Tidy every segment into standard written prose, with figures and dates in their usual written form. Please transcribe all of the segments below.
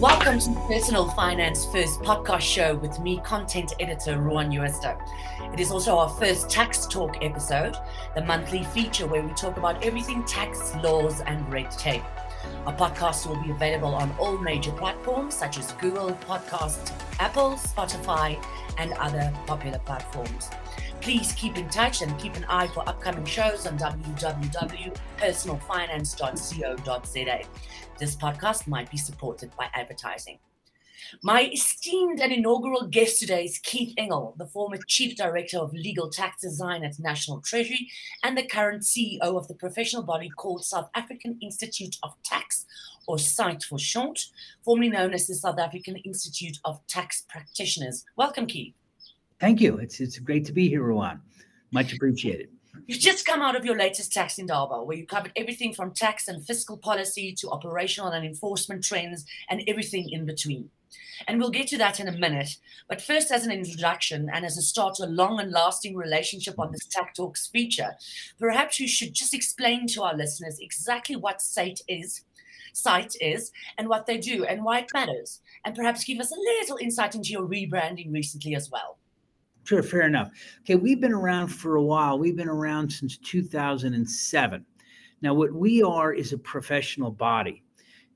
Welcome to Personal Finance First podcast show with me, content editor Ruan Jooste. It is also our first Tax Talk episode, the monthly feature where we talk about everything tax, laws and red tape. Our podcast will be available on all major platforms such as Google Podcasts, Apple, Spotify and other popular platforms. Please keep in touch and keep an eye for upcoming shows on www.personalfinance.co.za. This podcast might be supported by advertising. My esteemed and inaugural guest today is Keith Engel, the former Chief Director of Legal Tax Design at National Treasury and the current CEO of the professional body called South African Institute of Tax, or SITE for short, formerly known as the South African Institute of Tax Practitioners. Welcome, Keith. Thank you. It's great to be here, Ruan. Much appreciated. You've just come out of your latest Tax Indaba, where you covered everything from tax and fiscal policy to operational and enforcement trends and everything in between. And we'll get to that in a minute. But first, as an introduction and as a start to a long and lasting relationship on this Tax Talks feature, perhaps you should just explain to our listeners exactly what SITE is and what they do and why it matters. And perhaps give us a little insight into your rebranding recently as well. Sure, fair enough. Okay, we've been around for a while. We've been around since 2007. Now, what we are is a professional body.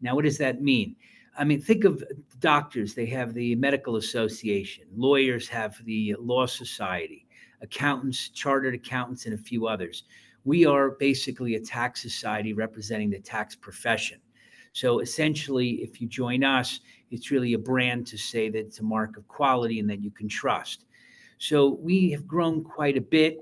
Now, what does that mean? I mean, think of doctors. They have the medical association. Lawyers have the law society. Accountants, chartered accountants, and a few others. We are basically a tax society representing the tax profession. So essentially, if you join us, it's really a brand to say that it's a mark of quality and that you can trust. So we have grown quite a bit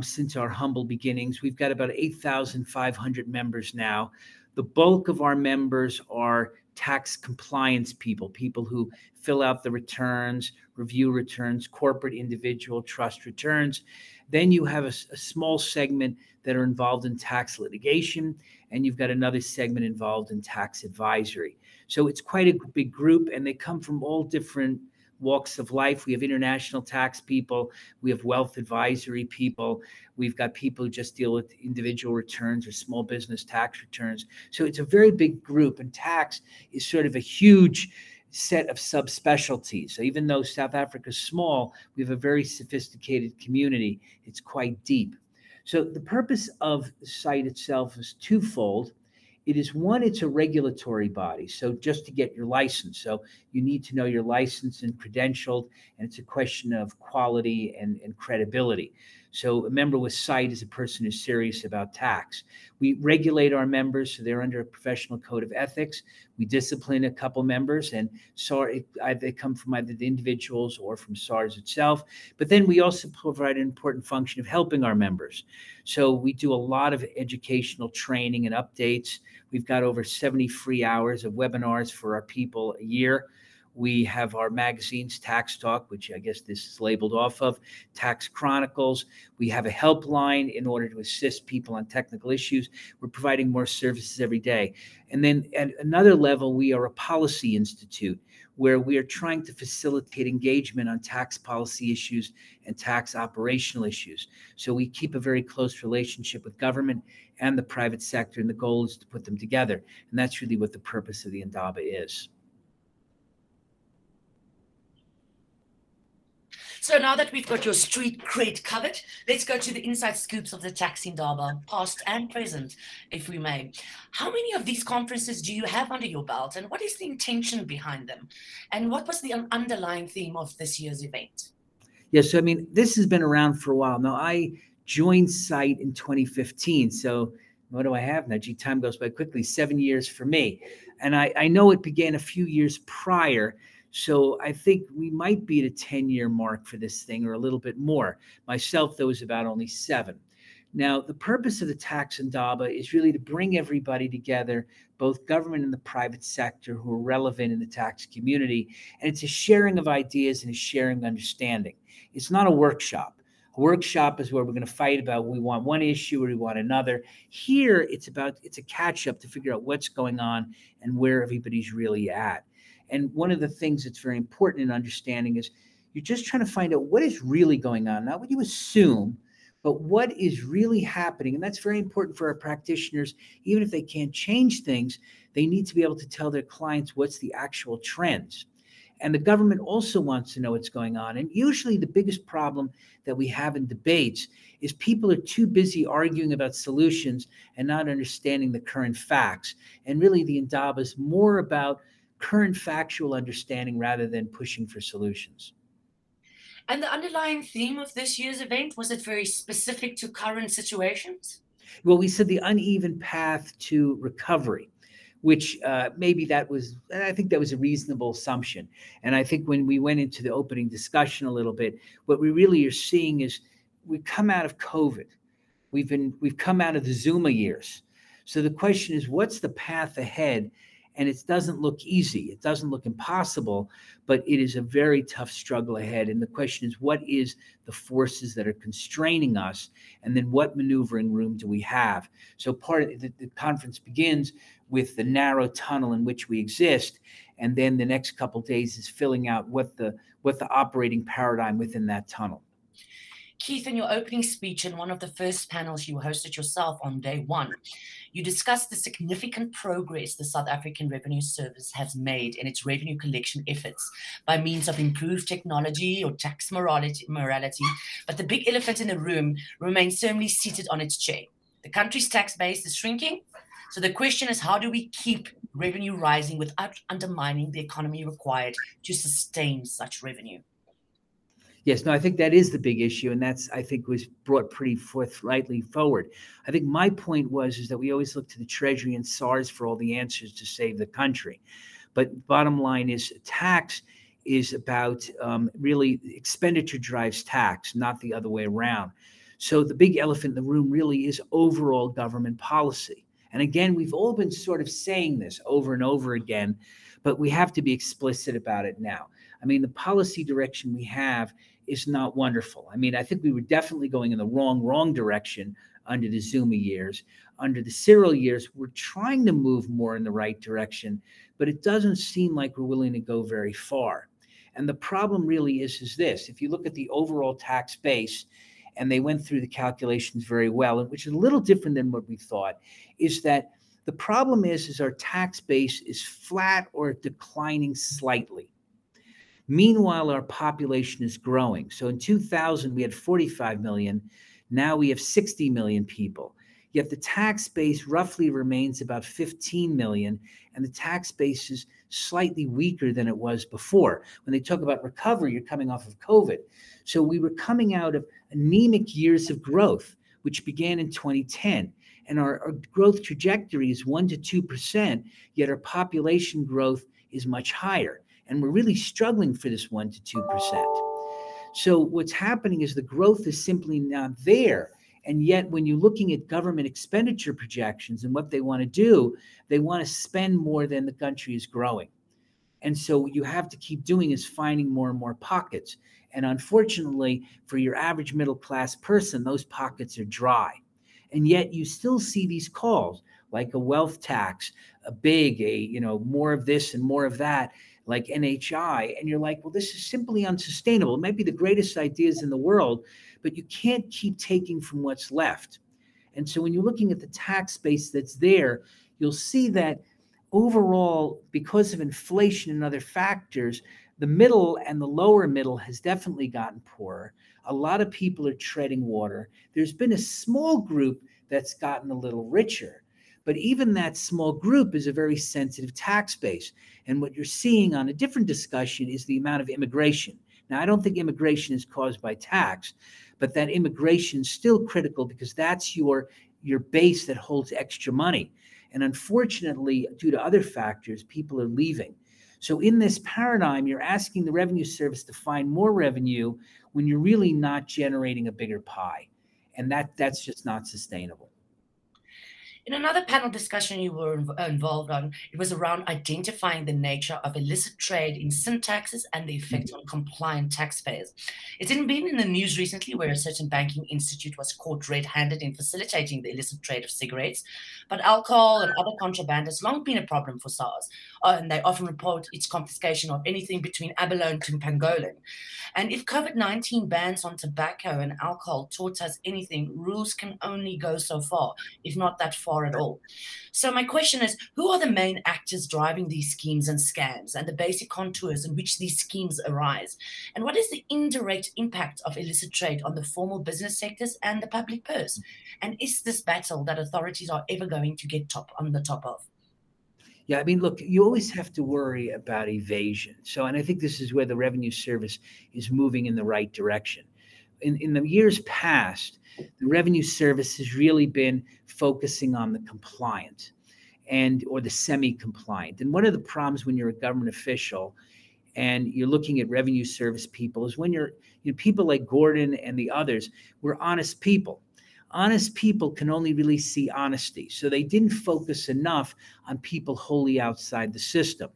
since our humble beginnings. We've got about 8,500 members now. The bulk of our members are tax compliance people, people who fill out the returns, review returns, corporate, individual, trust returns. Then you have a small segment that are involved in tax litigation, and you've got another segment involved in tax advisory. So it's quite a big group, and they come from all different walks of life. We have international tax people. We have wealth advisory people. We've got people who just deal with individual returns or small business tax returns. So it's a very big group, and tax is sort of a huge set of subspecialties. So even though South Africa is small, we have a very sophisticated community. It's quite deep. So the purpose of the SITE itself is twofold. It is one, it's a regulatory body. So just to get your license. So you need to know your license and credentialed, and it's a question of quality and credibility. So a member with SITE is a person who's serious about tax. We regulate our members, so they're under a professional code of ethics. We discipline a couple members, and they come from either the individuals or from SARS itself. But then we also provide an important function of helping our members. So we do a lot of educational training and updates. We've got over 70 free hours of webinars for our people a year. We have our magazines, Tax Talk, which I guess this is labeled off of, Tax Chronicles. We have a helpline in order to assist people on technical issues. We're providing more services every day. And then at another level, we are a policy institute where we are trying to facilitate engagement on tax policy issues and tax operational issues. So we keep a very close relationship with government and the private sector, and the goal is to put them together. And that's really what the purpose of the Indaba is. So now that we've got your street cred covered, let's go to the inside scoops of the Tax Indaba, past and present, if we may. How many of these conferences do you have under your belt, and what is the intention behind them? And what was the underlying theme of this year's event? Yes, so I mean, this has been around for a while. Now, I joined SITE in 2015, so what do I have now? Gee, time goes by quickly, 7 years for me. And I know it began a few years prior. So I think we might be at a 10-year mark for this thing, or a little bit more. Myself, though, is about only 7. Now, the purpose of the Tax Indaba is really to bring everybody together, both government and the private sector, who are relevant in the tax community. And it's a sharing of ideas and a sharing of understanding. It's not a workshop. A workshop is where we're going to fight about we want one issue or we want another. Here, it's a catch-up to figure out what's going on and where everybody's really at. And one of the things that's very important in understanding is you're just trying to find out what is really going on, not what you assume, but what is really happening. And that's very important for our practitioners. Even if they can't change things, they need to be able to tell their clients what's the actual trends. And the government also wants to know what's going on. And usually the biggest problem that we have in debates is people are too busy arguing about solutions and not understanding the current facts. And really the Indaba is more about current factual understanding rather than pushing for solutions. And the underlying theme of this year's event, was it very specific to current situations? Well, we said the uneven path to recovery, which maybe that was, and I think that was a reasonable assumption. And I think when we went into the opening discussion a little bit, what we really are seeing is we come out of COVID. We've come out of the Zuma years. So the question is, what's the path ahead? And it doesn't look easy. It doesn't look impossible, but it is a very tough struggle ahead. And the question is, what is the forces that are constraining us? And then what maneuvering room do we have? So part of the conference begins with the narrow tunnel in which we exist. And then the next couple of days is filling out what the operating paradigm within that tunnel. Keith, in your opening speech in one of the first panels you hosted yourself on day one, you discussed the significant progress the South African Revenue Service has made in its revenue collection efforts by means of improved technology or tax morality. But the big elephant in the room remains firmly seated on its chair. The country's tax base is shrinking. So the question is, how do we keep revenue rising without undermining the economy required to sustain such revenue? Yes, no, I think that is the big issue, and that's, I think, was brought pretty forthrightly forward. I think my point was that we always look to the Treasury and SARS for all the answers to save the country. But bottom line is tax is about really expenditure drives tax, not the other way around. So the big elephant in the room really is overall government policy. And again, we've all been sort of saying this over and over again, but we have to be explicit about it now. I mean, the policy direction we have is not wonderful. I mean, I think we were definitely going in the wrong direction under the Zuma years. Under the Cyril years, we're trying to move more in the right direction, but it doesn't seem like we're willing to go very far. And the problem really is this. If you look at the overall tax base, and they went through the calculations very well, which is a little different than what we thought, is that the problem is our tax base is flat or declining slightly. Meanwhile, our population is growing. So in 2000, we had 45 million. Now we have 60 million people. Yet the tax base roughly remains about 15 million, and the tax base is slightly weaker than it was before. When they talk about recovery, you're coming off of COVID. So we were coming out of anemic years of growth, which began in 2010. And our growth trajectory is 1% to 2%, yet our population growth is much higher. And we're really struggling for this 1% to 2%. So what's happening is the growth is simply not there. And yet when you're looking at government expenditure projections and what they want to do, they want to spend more than the country is growing. And so what you have to keep doing is finding more and more pockets. And unfortunately, for your average middle class person, those pockets are dry. And yet you still see these calls like a wealth tax, more of this and more of that, like NHI. And you're like, well, this is simply unsustainable. It might be the greatest ideas in the world, but you can't keep taking from what's left. And so when you're looking at the tax base that's there, you'll see that overall, because of inflation and other factors, the middle and the lower middle has definitely gotten poorer. A lot of people are treading water. There's been a small group that's gotten a little richer. But even that small group is a very sensitive tax base. And what you're seeing on a different discussion is the amount of immigration. Now, I don't think immigration is caused by tax, but that immigration is still critical because that's your base that holds extra money. And unfortunately, due to other factors, people are leaving. So in this paradigm, you're asking the revenue service to find more revenue when you're really not generating a bigger pie. And that's just not sustainable. In another panel discussion you were involved on, it was around identifying the nature of illicit trade in sin taxes and the effect on compliant taxpayers. It's been in the news recently where a certain banking institute was caught red-handed in facilitating the illicit trade of cigarettes, but alcohol and other contraband has long been a problem for SARS, and they often report its confiscation of anything between abalone to pangolin. And if COVID-19 bans on tobacco and alcohol taught us anything, rules can only go so far, if not that far at all. So my question is, who are the main actors driving these schemes and scams and the basic contours in which these schemes arise? And what is the indirect impact of illicit trade on the formal business sectors and the public purse? And is this battle that authorities are ever going to get on the top of? Yeah, I mean, look, you always have to worry about evasion. So, and I think this is where the Revenue Service is moving in the right direction. In the years past, the Revenue Service has really been focusing on the compliant and or the semi-compliant. And one of the problems when you're a government official and you're looking at Revenue Service people is when you're people like Gordon and the others were honest people. Honest people can only really see honesty. So they didn't focus enough on people wholly outside the system.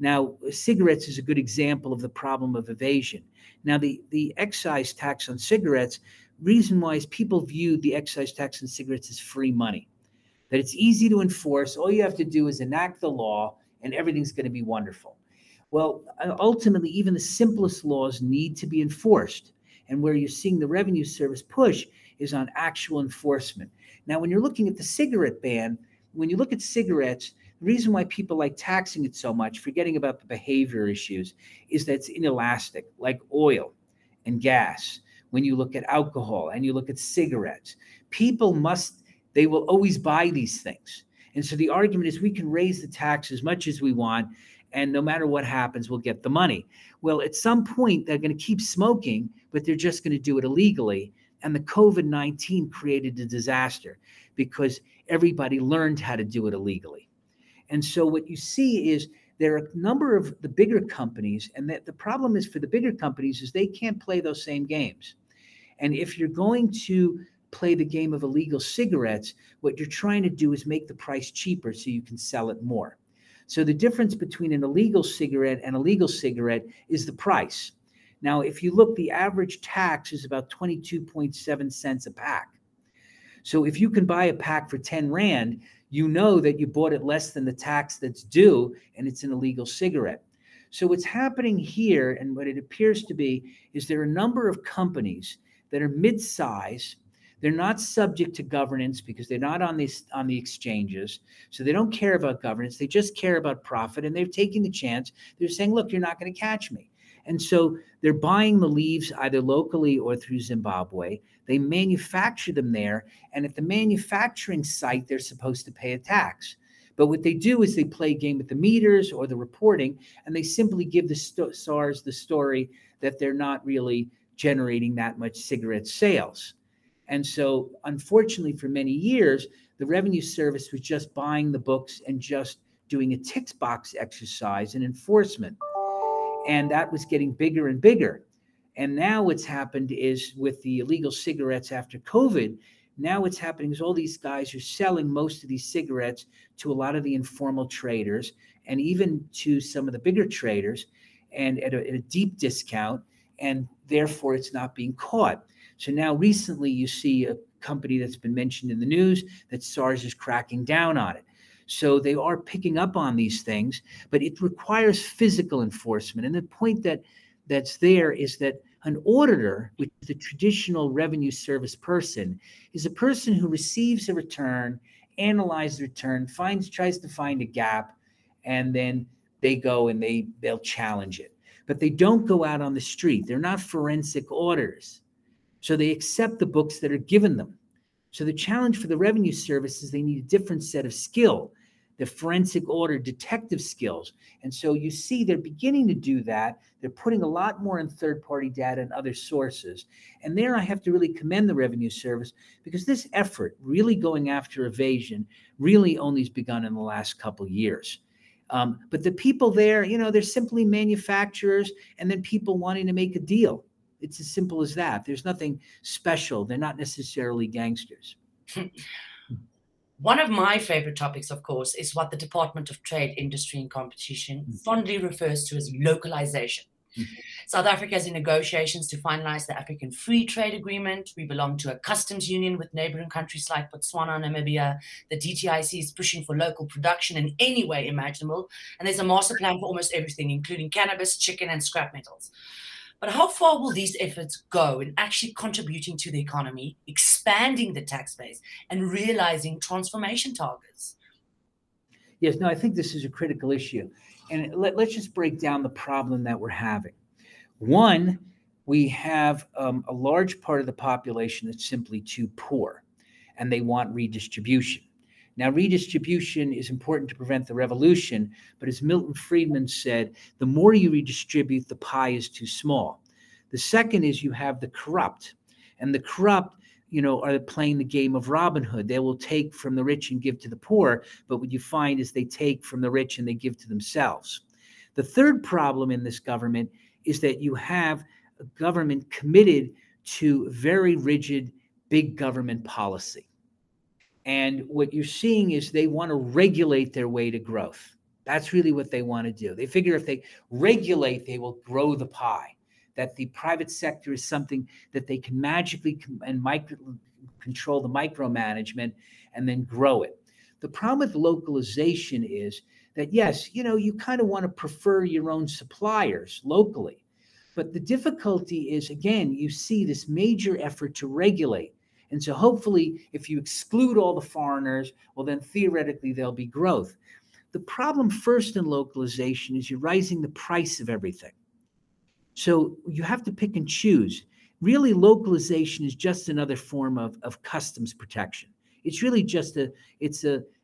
Now, cigarettes is a good example of the problem of evasion. Now, the excise tax on cigarettes, reason why is people viewed the excise tax on cigarettes as free money, that it's easy to enforce. All you have to do is enact the law and everything's going to be wonderful. Well, ultimately, even the simplest laws need to be enforced. And where you're seeing the Revenue Service push is on actual enforcement. Now, when you're looking at the cigarette ban, when you look at cigarettes, the reason why people like taxing it so much, forgetting about the behavior issues, is that it's inelastic, like oil and gas. When you look at alcohol and you look at cigarettes, people must, they will always buy these things. And so the argument is we can raise the tax as much as we want, and no matter what happens, we'll get the money. Well, at some point, they're going to keep smoking, but they're just going to do it illegally. And the COVID-19 created a disaster because everybody learned how to do it illegally. And so what you see is there are a number of the bigger companies, and the problem is for the bigger companies is they can't play those same games. And if you're going to play the game of illegal cigarettes, what you're trying to do is make the price cheaper so you can sell it more. So the difference between an illegal cigarette and a legal cigarette is the price. Now, if you look, the average tax is about 22.7 cents a pack. So if you can buy a pack for 10 Rand, you know that you bought it less than the tax that's due, and it's an illegal cigarette. So what's happening here, and what it appears to be, is there are a number of companies that are mid-size. They're not subject to governance because they're not on the exchanges. So they don't care about governance. They just care about profit, and they're taking the chance. They're saying, look, you're not going to catch me. And so they're buying the leaves either locally or through Zimbabwe. They manufacture them there. And at the manufacturing site, they're supposed to pay a tax. But what they do is they play a game with the meters or the reporting, and they simply give the SARS the story that they're not really generating that much cigarette sales. And so, unfortunately, for many years, the Revenue Service was just buying the books and just doing a tick box exercise in enforcement. And that was getting bigger and bigger. And now what's happened is with the illegal cigarettes after COVID, now what's happening is all these guys are selling most of these cigarettes to a lot of the informal traders and even to some of the bigger traders and at a deep discount. And therefore, it's not being caught. So now recently, you see a company that's been mentioned in the news that SARS is cracking down on it. So they are picking up on these things, but it requires physical enforcement. And the point that's there is that an auditor, which is the traditional Revenue Service person, is a person who receives a return, analyzes the return, tries to find a gap, and then they go and they'll challenge it. But they don't go out on the street. They're not forensic auditors. So they accept the books that are given them. So the challenge for the Revenue Service is they need a different set of skill, the forensic audit detective skills. And so you see they're beginning to do that. They're putting a lot more in third-party data and other sources. And there I have to really commend the Revenue Service because this effort, really going after evasion, really only has begun in the last couple of years. But the people there, they're simply manufacturers and then people wanting to make a deal. It's as simple as that. There's nothing special. They're not necessarily gangsters. One of my favorite topics, of course, is what the Department of Trade, Industry and Competition fondly refers to as localization. South Africa is in negotiations to finalize the African Free Trade Agreement. We belong to a customs union with neighboring countries like Botswana and Namibia. The DTIC is pushing for local production in any way imaginable. And there's a master plan for almost everything, including cannabis, chicken, and scrap metals. But how far will these efforts go in actually contributing to the economy, expanding the tax base, and realizing transformation targets? Yes, no, I think this is a critical issue. And let's just break down the problem that we're having. One, we have a large part of the population that's simply too poor, and they want redistribution. Now, redistribution is important to prevent the revolution, but as Milton Friedman said, the more you redistribute, the pie is too small. The second is you have the corrupt, and the corrupt, you know, are playing the game of Robin Hood. They will take from the rich and give to the poor, but what you find is they take from the rich and they give to themselves. The third problem in this government is that you have a government committed to very rigid big government policy. And what you're seeing is they want to regulate their way to growth. That's really what they want to do. They figure if they regulate, they will grow the pie. That the private sector is something that they can magically control the micromanagement and then grow it. The problem with localization is that, yes, you know, you kind of want to prefer your own suppliers locally. But the difficulty is, again, you see this major effort to regulate. And so hopefully if you exclude all the foreigners, well, then theoretically there'll be growth. The problem first in localization is you're raising the price of everything. So you have to pick and choose. Really, localization is just another form of customs protection. It's really just a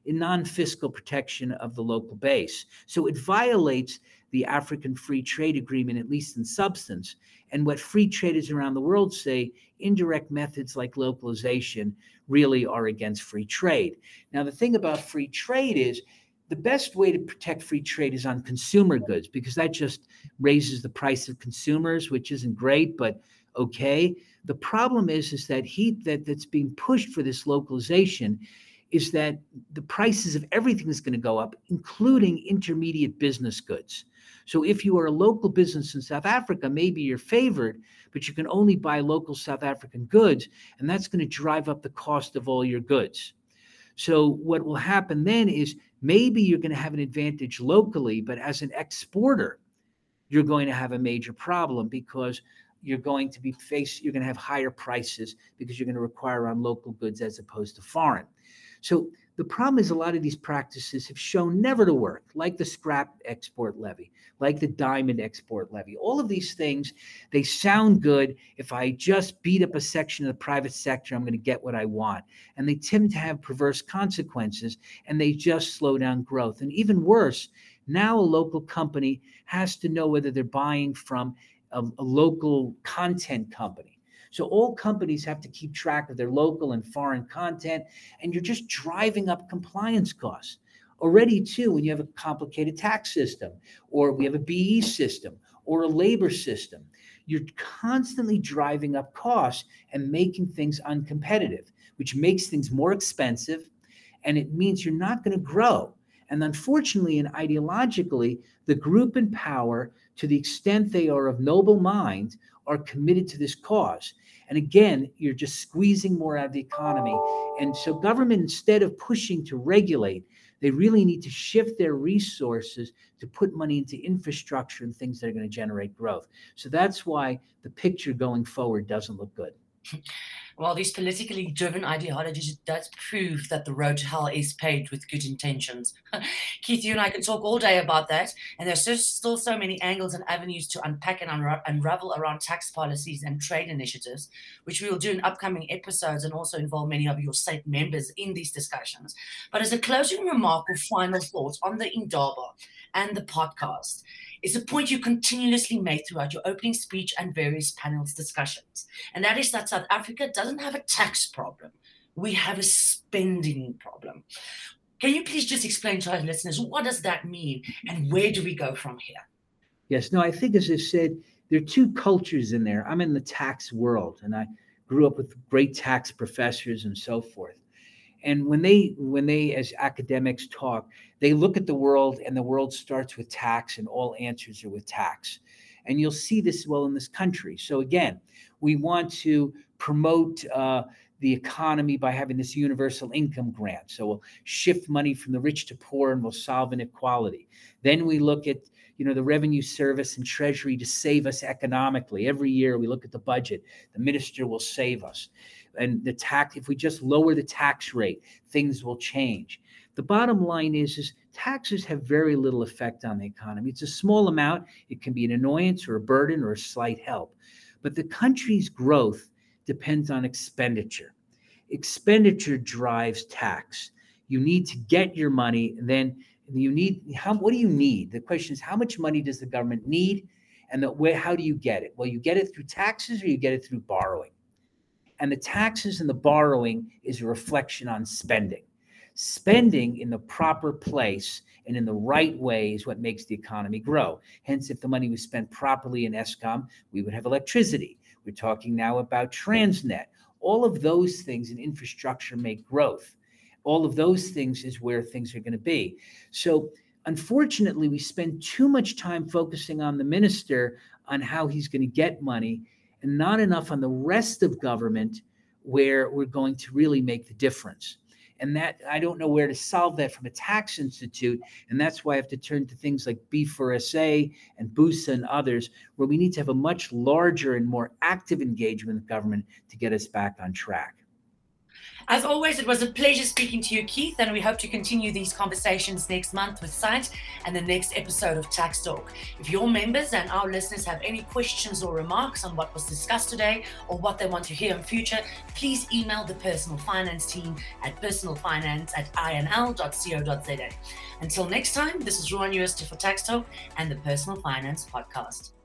non-fiscal protection of the local base. So it violates the African Free Trade Agreement, at least in substance. And what free traders around the world say, indirect methods like localization really are against free trade. Now, the thing about free trade is, the best way to protect free trade is on consumer goods, because that just raises the price of consumers, which isn't great, but okay. The problem is that heat that's being pushed for this localization is that the prices of everything is going to go up, including intermediate business goods. So if you are a local business in South Africa, maybe you're favored, but you can only buy local South African goods, and that's going to drive up the cost of all your goods. So what will happen then is maybe you're going to have an advantage locally, but as an exporter, you're going to have a major problem because you're going to have higher prices because you're going to require on local goods as opposed to foreign. So the problem is a lot of these practices have shown never to work, like the scrap export levy, like the diamond export levy. All of these things, they sound good. If I just beat up a section of the private sector, I'm going to get what I want. And they tend to have perverse consequences, and they just slow down growth. And even worse, now a local company has to know whether they're buying from a local content company. So all companies have to keep track of their local and foreign content, and you're just driving up compliance costs. Already, too, when you have a complicated tax system, or we have a BE system, or a labor system, you're constantly driving up costs and making things uncompetitive, which makes things more expensive, and it means you're not going to grow. And unfortunately and ideologically, the group in power, to the extent they are of noble mind, are committed to this cause. And again, you're just squeezing more out of the economy. And so government, instead of pushing to regulate, they really need to shift their resources to put money into infrastructure and things that are going to generate growth. So that's why the picture going forward doesn't look good. Well, these politically driven ideologies does prove that the road to hell is paved with good intentions. Keith, you and I can talk all day about that. And there's just still so many angles and avenues to unpack and unravel around tax policies and trade initiatives, which we will do in upcoming episodes and also involve many of your state members in these discussions. But as a closing remark or final thought on the Indaba and the podcast, it's a point you continuously made throughout your opening speech and various panels discussions. And that is that South Africa doesn't have a tax problem. We have a spending problem. Can you please just explain to our listeners, what does that mean? And where do we go from here? Yes, no, I think as I said, there are two cultures in there. I'm in the tax world, and I grew up with great tax professors and so forth. And when they as academics talk, they look at the world, and the world starts with tax, and all answers are with tax. And you'll see this well in this country. So again, we want to promote the economy by having this universal income grant. So we'll shift money from the rich to poor, and we'll solve inequality. Then we look at, you know, the revenue service and treasury to save us economically. Every year we look at the budget, the minister will save us. And the tax, if we just lower the tax rate, things will change. The bottom line is taxes have very little effect on the economy. It's a small amount. It can be an annoyance or a burden or a slight help. But the country's growth depends on expenditure. Expenditure drives tax. You need to get your money, and then you need, what do you need? The question is, how much money does the government need, and how do you get it? Well, you get it through taxes, or you get it through borrowing. And the taxes and the borrowing is a reflection on spending. Spending in the proper place and in the right way is what makes the economy grow. Hence, if the money was spent properly in Eskom, we would have electricity. We're talking now about Transnet. All of those things in infrastructure make growth. All of those things is where things are going to be. So unfortunately, we spend too much time focusing on the minister, on how he's going to get money, and not enough on the rest of government where we're going to really make the difference. And that, I don't know where to solve that from a tax institute. And that's why I have to turn to things like B4SA and BUSA and others, where we need to have a much larger and more active engagement with government to get us back on track. As always, it was a pleasure speaking to you, Keith, and we hope to continue these conversations next month with SITE and the next episode of Tax Talk. If your members and our listeners have any questions or remarks on what was discussed today or what they want to hear in future, please email the personal finance team at personalfinance@inl.co.za. Until next time, this is Ruan Jooste for Tax Talk and the Personal Finance Podcast.